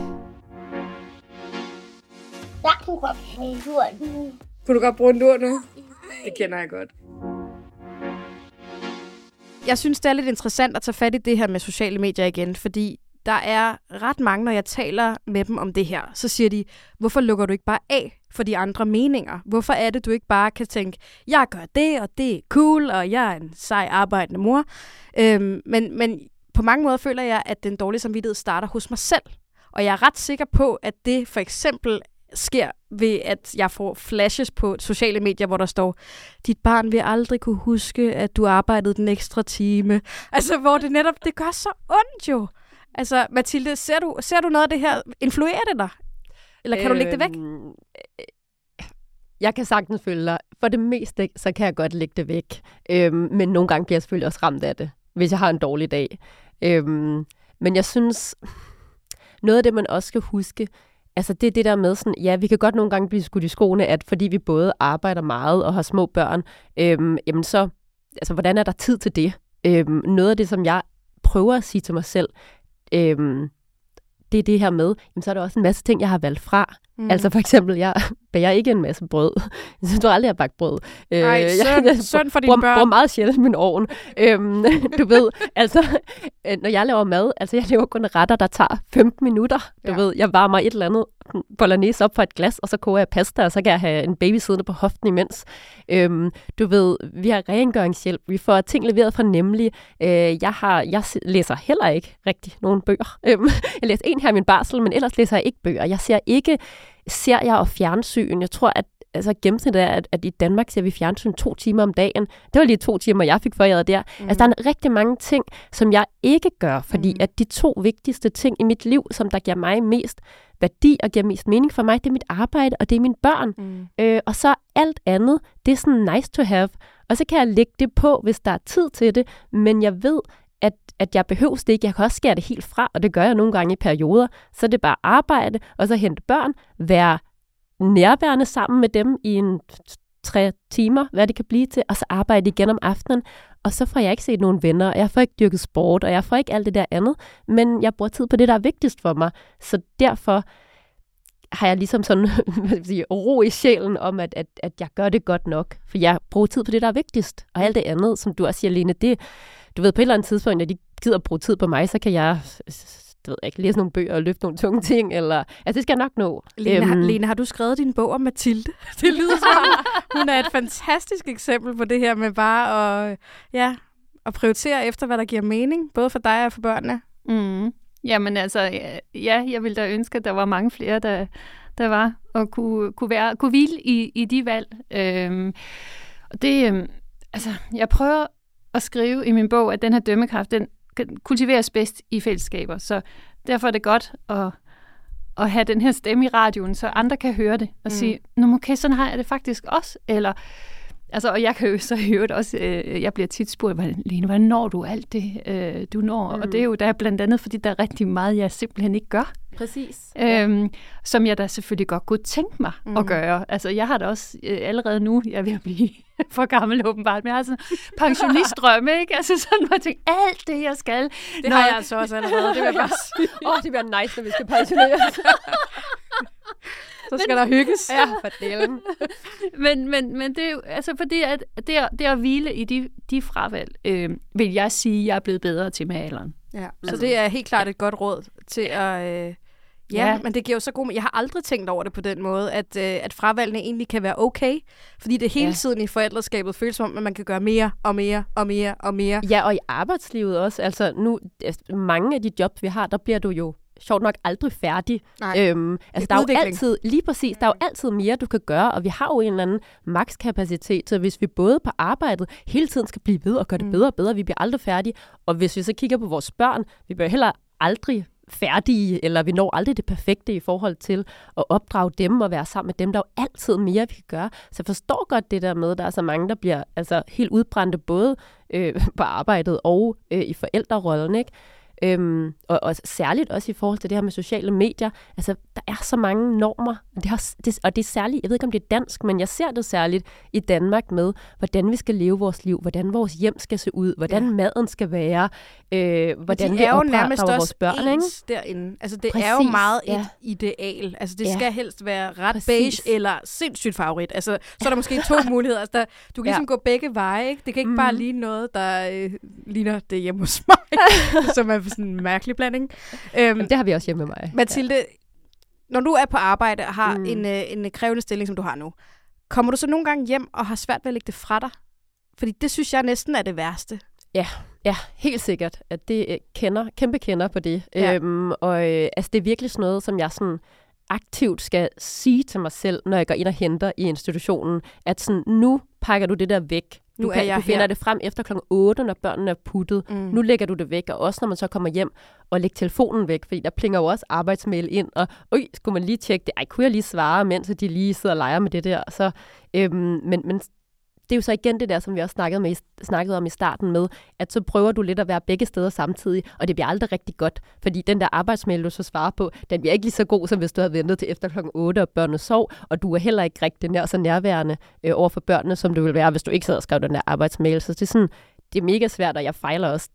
Kunne du godt bruge en lur nu? Det kender jeg godt. Jeg synes, det er lidt interessant at tage fat i det her med sociale medier igen, fordi der er ret mange, når jeg taler med dem om det her, så siger de, hvorfor lukker du ikke bare af for de andre meninger? Hvorfor er det, du ikke bare kan tænke, jeg gør det, og det er cool, og jeg er en sej arbejdende mor? Øhm, men, men på mange måder føler jeg, at den dårlige samvittighed starter hos mig selv. Og jeg er ret sikker på, at det for eksempel sker ved, at jeg får flashes på sociale medier, hvor der står, dit barn vil aldrig kunne huske, at du arbejdede den ekstra time. Altså, hvor det netop, det gør så ondt jo. Altså, Matilde, ser du, ser du noget af det her? Influerer det dig? Eller kan øh, du lægge det væk? Jeg kan sagtens følge dig. For det meste, så kan jeg godt lægge det væk. Øhm, men nogle gange bliver jeg selvfølgelig også ramt af det, hvis jeg har en dårlig dag. Øhm, men jeg synes, noget af det, man også skal huske, altså det er det der med sådan, ja, vi kan godt nogle gange blive skudt i skoene, at fordi vi både arbejder meget og har små børn, øhm, jamen så, altså hvordan er der tid til det? Øhm, noget af det, som jeg prøver at sige til mig selv, øhm, det er det her med, jamen så er der også en masse ting, jeg har valgt fra. Mm. Altså for eksempel, jeg bager ikke en masse brød. Jeg synes, du aldrig har bagt brød. Øh, Ej, søn, søn for dine børn. Jeg bruger meget sjældent min ovn. Øhm, du ved, altså, når jeg laver mad, altså jeg laver kun retter, der tager femten minutter. Du ja. ved, jeg varmer et eller andet bolognese op på et glas, og så koger jeg pasta, og så kan jeg have en baby siddende på hoften imens. Øhm, du ved, vi har rengøringshjælp, vi får ting leveret fra Nemlig. Øh, jeg, har, jeg læser heller ikke rigtig nogen bøger. Øhm, jeg læser en her i min barsel, men ellers læser jeg ikke bøger. Jeg ser ikke serier og fjernsyn. Jeg tror, at altså, gennemsnittet er, at, at i Danmark ser vi fjernsyn to timer om dagen. Det var lige to timer, jeg fik forjæret der. Mm. Altså, der er rigtig mange ting, som jeg ikke gør, fordi mm. at de to vigtigste ting i mit liv, som der giver mig mest værdi og giver mest mening for mig, det er mit arbejde, og det er mine børn. Mm. Øh, og så alt andet, det er sådan nice to have. Og så kan jeg lægge det på, hvis der er tid til det, men jeg ved, At, at jeg behøves det ikke. Jeg kan også skære det helt fra, og det gør jeg nogle gange i perioder. Så er det bare arbejde, og så hente børn, være nærværende sammen med dem i en tre timer, hvad det kan blive til, og så arbejde igen om aftenen. Og så får jeg ikke set nogen venner, og jeg får ikke dyrket sport, og jeg får ikke alt det der andet, men jeg bruger tid på det, der er vigtigst for mig. Så derfor har jeg ligesom sådan sige, ro i sjælen om, at, at, at jeg gør det godt nok, for jeg bruger tid på det, der er vigtigst. Og alt det andet, som du også siger, Lene, det du ved, på et eller andet tidspunkt, når de gider bruge tid på mig, så kan jeg, det ved jeg ikke, læse nogle bøger og løfte nogle tunge ting, eller, altså det skal jeg nok nå. Lene, æm... har, Lene, har du skrevet din bog om Matilde? Det lyder som, hun er et fantastisk eksempel på det her med bare at, ja, at prioritere efter, hvad der giver mening, både for dig og for børnene. Mm. Jamen altså, ja, jeg ville da ønske, at der var mange flere, der, der var og kunne, kunne, være, kunne hvile i, i de valg. Øhm, og det, øhm, altså, jeg prøver at skrive i min bog, at den her dømmekraft, den kultiveres bedst i fællesskaber. Så derfor er det godt at, at have den her stemme i radioen, så andre kan høre det og mm. sige, nå okay, sådan har jeg det faktisk også. Eller Altså, og jeg kan jo så høre det også, øh, jeg bliver tit spurgt, Lene, hvordan når du alt det, øh, du når? Mm. Og det er jo der blandt andet, fordi der er rigtig meget, jeg simpelthen ikke gør. Præcis. Øhm, ja. Som jeg da selvfølgelig godt kunne tænke mig mm. at gøre. Altså, jeg har da også øh, allerede nu, jeg er ved at blive for gammel åbenbart, men jeg har sådan pensionistdrømme, ikke? Altså sådan, hvor jeg tænker, alt det, jeg skal. Det når... har jeg altså også allerede. Det bliver også... oh, det bliver nice, når vi skal pensioneres. Så skal men, der hygges. Ja, for delen. men, men, men det er jo, altså fordi at det, er, det er at hvile i de, de fravalg, øh, vil jeg sige, at jeg er blevet bedre til med alderen. Ja, så altså, det er helt klart et godt råd til at... Øh, ja, ja, men det giver jo så god... Jeg har aldrig tænkt over det på den måde, at, øh, at fravalgene egentlig kan være okay, fordi det hele ja. tiden i forældreskabet føles som, at man kan gøre mere og mere og mere og mere. Ja, og i arbejdslivet også. Altså nu, mange af de jobs, vi har, der bliver du jo sjovt nok aldrig færdig. Øhm, altså, der er jo altid, lige præcis, der er jo altid mere, du kan gøre, og vi har jo en eller anden makskapacitet, så hvis vi både på arbejdet hele tiden skal blive ved og gøre det bedre og bedre, vi bliver aldrig færdige, og hvis vi så kigger på vores børn, vi bliver heller aldrig færdige, eller vi når aldrig det perfekte i forhold til at opdrage dem og være sammen med dem. Der er jo altid mere, vi kan gøre. Så jeg forstår godt det der med, at der er så mange, der bliver altså, helt udbrændte, både øh, på arbejdet og øh, i forældrerollen, ikke? Øhm, og, og særligt også i forhold til det her med sociale medier. Altså, der er så mange normer, og det er, det, og det er særligt, jeg ved ikke om det er dansk, men jeg ser det særligt i Danmark med, hvordan vi skal leve vores liv, hvordan vores hjem skal se ud, hvordan ja. maden skal være, øh, hvordan vi opdrager vores børn. Ikke? Derinde. Altså, det Præcis, er jo meget ja. et ideal. Altså, det ja. skal helst være ret Præcis. beige eller sindssygt favorit. Altså, så er der måske to muligheder. Altså, der, du kan ja. ligesom gå begge veje. Ikke? Det kan ikke mm. bare ligne noget, der øh, ligner det hjemme hos mig, som er sådan en mærkelig blanding. Øhm, det har vi også hjemme med mig. Matilde, ja. når du er på arbejde og har mm. en, en krævende stilling, som du har nu, kommer du så nogle gange hjem og har svært ved at lægge det fra dig? Fordi det synes jeg næsten er det værste. Ja, ja, helt sikkert. At det kender, kæmpe kender på det. Ja. Øhm, og øh, altså, det er virkelig sådan noget, som jeg sådan aktivt skal sige til mig selv, når jeg går ind og henter i institutionen, at sådan, nu pakker du det der væk. Du, kan, du finder her. det frem efter klokken otte, når børnene er puttet. Mm. Nu lægger du det væk, og også når man så kommer hjem og lægger telefonen væk, fordi der plinger jo også arbejdsmail ind, og øj, skulle man lige tjekke det? Ej, kunne jeg lige svare, mens de lige sidder og leger med det der? Så, øhm, men, men det er jo så igen det der, som vi også snakkede, med, snakkede om i starten med, at så prøver du lidt at være begge steder samtidig, og det bliver aldrig rigtig godt, fordi den der arbejdsmail, du så svarer på, den bliver ikke lige så god, som hvis du havde ventet til efter klokken otte, og børnene sov, og du er heller ikke rigtig nær, så nærværende øh, over for børnene, som du ville være, hvis du ikke sad og skrev den der arbejdsmail. Så det er, sådan, det er mega svært, og jeg fejler også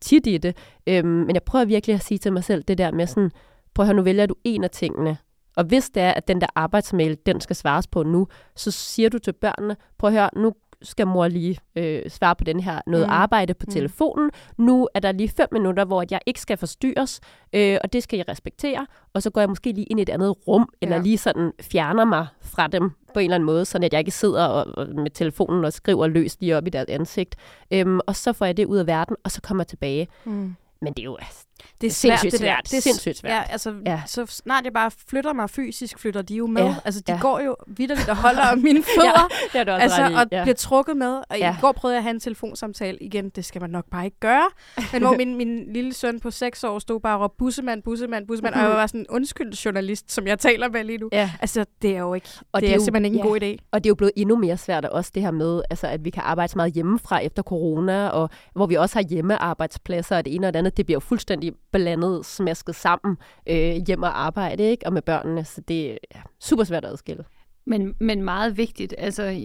tit i det, øhm, men jeg prøver virkelig at sige til mig selv det der med sådan, prøv at høre, nu vælger du en af tingene. Og hvis det er, at den der arbejdsmail, den skal svares på nu, så siger du til børnene, prøv at høre, nu skal mor lige øh, svare på den her noget mm. arbejde på mm. telefonen. Nu er der lige fem minutter, hvor jeg ikke skal forstyrres, øh, og det skal jeg respektere. Og så går jeg måske lige ind i et andet rum, eller ja. lige sådan fjerner mig fra dem på en eller anden måde, så jeg ikke sidder og, og med telefonen og skriver løs lige op i deres ansigt. Øhm, og så får jeg det ud af verden, og så kommer jeg tilbage. Mm. Men det er jo altså, det er svært, det der. Det er sindssygt svært. Ja, altså, ja. Så snart jeg bare flytter mig fysisk, flytter de jo med. Ja. Altså, de ja. går jo vitterligt og holder om mine fødder. Ja, det er altså, og ja. bliver trukket med. Og ja. i går prøvede jeg at have en telefonsamtale igen. Det skal man nok bare ikke gøre. Men hvor min, min lille søn på seks år stod bare og råbte, bussemand, bussemand, bussemand. Mm-hmm. Og jeg var sådan en undskyld journalist, som jeg taler med lige nu. Ja. Altså, det er jo ikke. Og det, det er jo simpelthen ikke ja. en god idé. Og det er jo blevet endnu mere svært også det her med, altså, at vi kan arbejde så meget hjemmefra efter corona, og hvor vi også har hjemmearbejdspladser og det ene og det andet. Det bliver jo fuldstændig blandet, smasket sammen øh, hjem og arbejde, ikke? Og med børnene, så det er ja, super svært at adskille. Men, men meget vigtigt, altså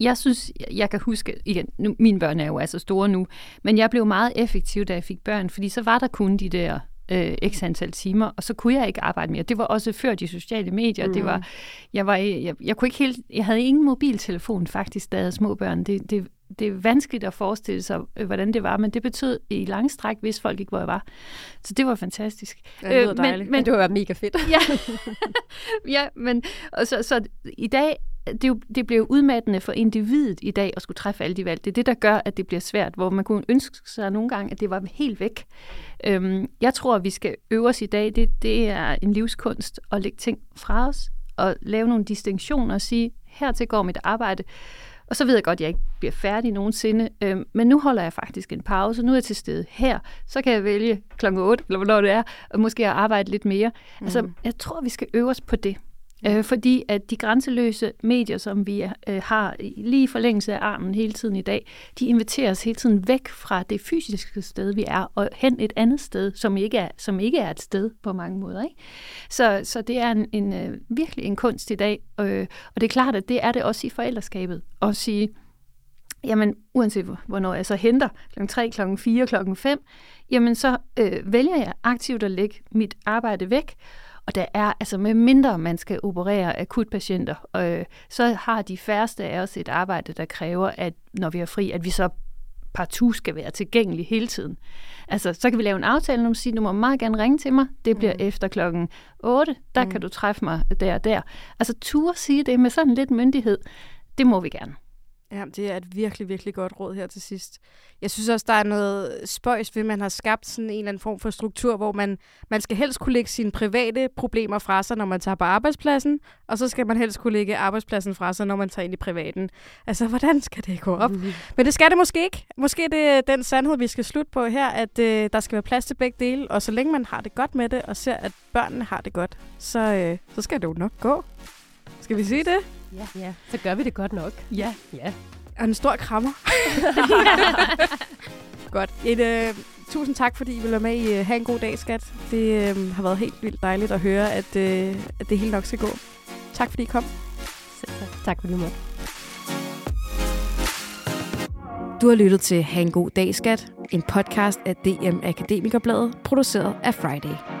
jeg synes, jeg kan huske, igen, nu, mine børn er jo altså store nu, men jeg blev meget effektiv, da jeg fik børn, fordi så var der kun de der øh, x antal timer, og så kunne jeg ikke arbejde mere. Det var også før de sociale medier, mm. det var, jeg var, jeg, jeg kunne ikke helt, jeg havde ingen mobiltelefon faktisk, da jeg havde små børn, det, det Det er vanskeligt at forestille sig, hvordan det var, men det betød i lang stræk, hvis folk ikke, hvor jeg var. Så det var fantastisk. Ja, det var dejligt. Men, men, ja, det var mega fedt. ja, ja, men og så, så i dag, det, det blev udmattende for individet i dag at skulle træffe alle de valg. Det er det, der gør, at det bliver svært, hvor man kunne ønske sig nogle gange, at det var helt væk. Øhm, jeg tror, at vi skal øve os i dag. Det, det er en livskunst at lægge ting fra os og lave nogle distinktioner og sige, hertil går mit arbejde. Og så ved jeg godt, at jeg ikke bliver færdig nogensinde, øhm, men nu holder jeg faktisk en pause. Nu er jeg til stede her, så kan jeg vælge klokken otte, eller hvornår det er, og måske arbejde lidt mere. Mm. Altså, jeg tror, vi skal øve os på det. Øh, fordi at de grænseløse medier, som vi øh, har lige i forlængelse af armen hele tiden i dag, de inviterer os hele tiden væk fra det fysiske sted, vi er, og hen et andet sted, som ikke er, som ikke er et sted på mange måder. Ikke? Så, så det er en, en, øh, virkelig en kunst i dag, øh, og det er klart, at det er det også i forældreskabet, at sige, jamen uanset hvornår jeg så henter klokken tre, klokken fire, klokken fem, jamen så øh, vælger jeg aktivt at lægge mit arbejde væk. Og der er, altså med mindre man skal operere akutpatienter, øh, så har de færreste af os et arbejde, der kræver, at når vi er fri, at vi så partout skal være tilgængelige hele tiden. Altså, så kan vi lave en aftale, og sige, du må meget gerne ringe til mig, det bliver mm. efter klokken otte, der mm. kan du træffe mig der og der. Altså, turde sige det med sådan lidt myndighed, det må vi gerne. Ja, det er et virkelig, virkelig godt råd her til sidst. Jeg synes også, der er noget spøjs ved, at man har skabt sådan en eller anden form for struktur, hvor man, man skal helst kunne lægge sine private problemer fra sig, når man tager på arbejdspladsen, og så skal man helst kunne lægge arbejdspladsen fra sig, når man tager ind i privaten. Altså, hvordan skal det gå op? Mm-hmm. Men det skal det måske ikke. Måske det er den sandhed, vi skal slutte på her, at øh, der skal være plads til begge dele, og så længe man har det godt med det, og ser, at børnene har det godt, så, øh, så skal det jo nok gå. Skal vi sige det? Ja. Ja, så gør vi det godt nok. Ja, ja. Og en stor krammer. Godt. Et, øh, tusind tak, fordi I vil være med i Ha' en god dag, skat. Det øh, har været helt vildt dejligt at høre, at, øh, at det helt nok skal gå. Tak, fordi I kom. Selv tak. Tak for det måde. Du har lyttet til Ha' en god dag, skat. En podcast af D M Akademikerbladet, produceret af Friday.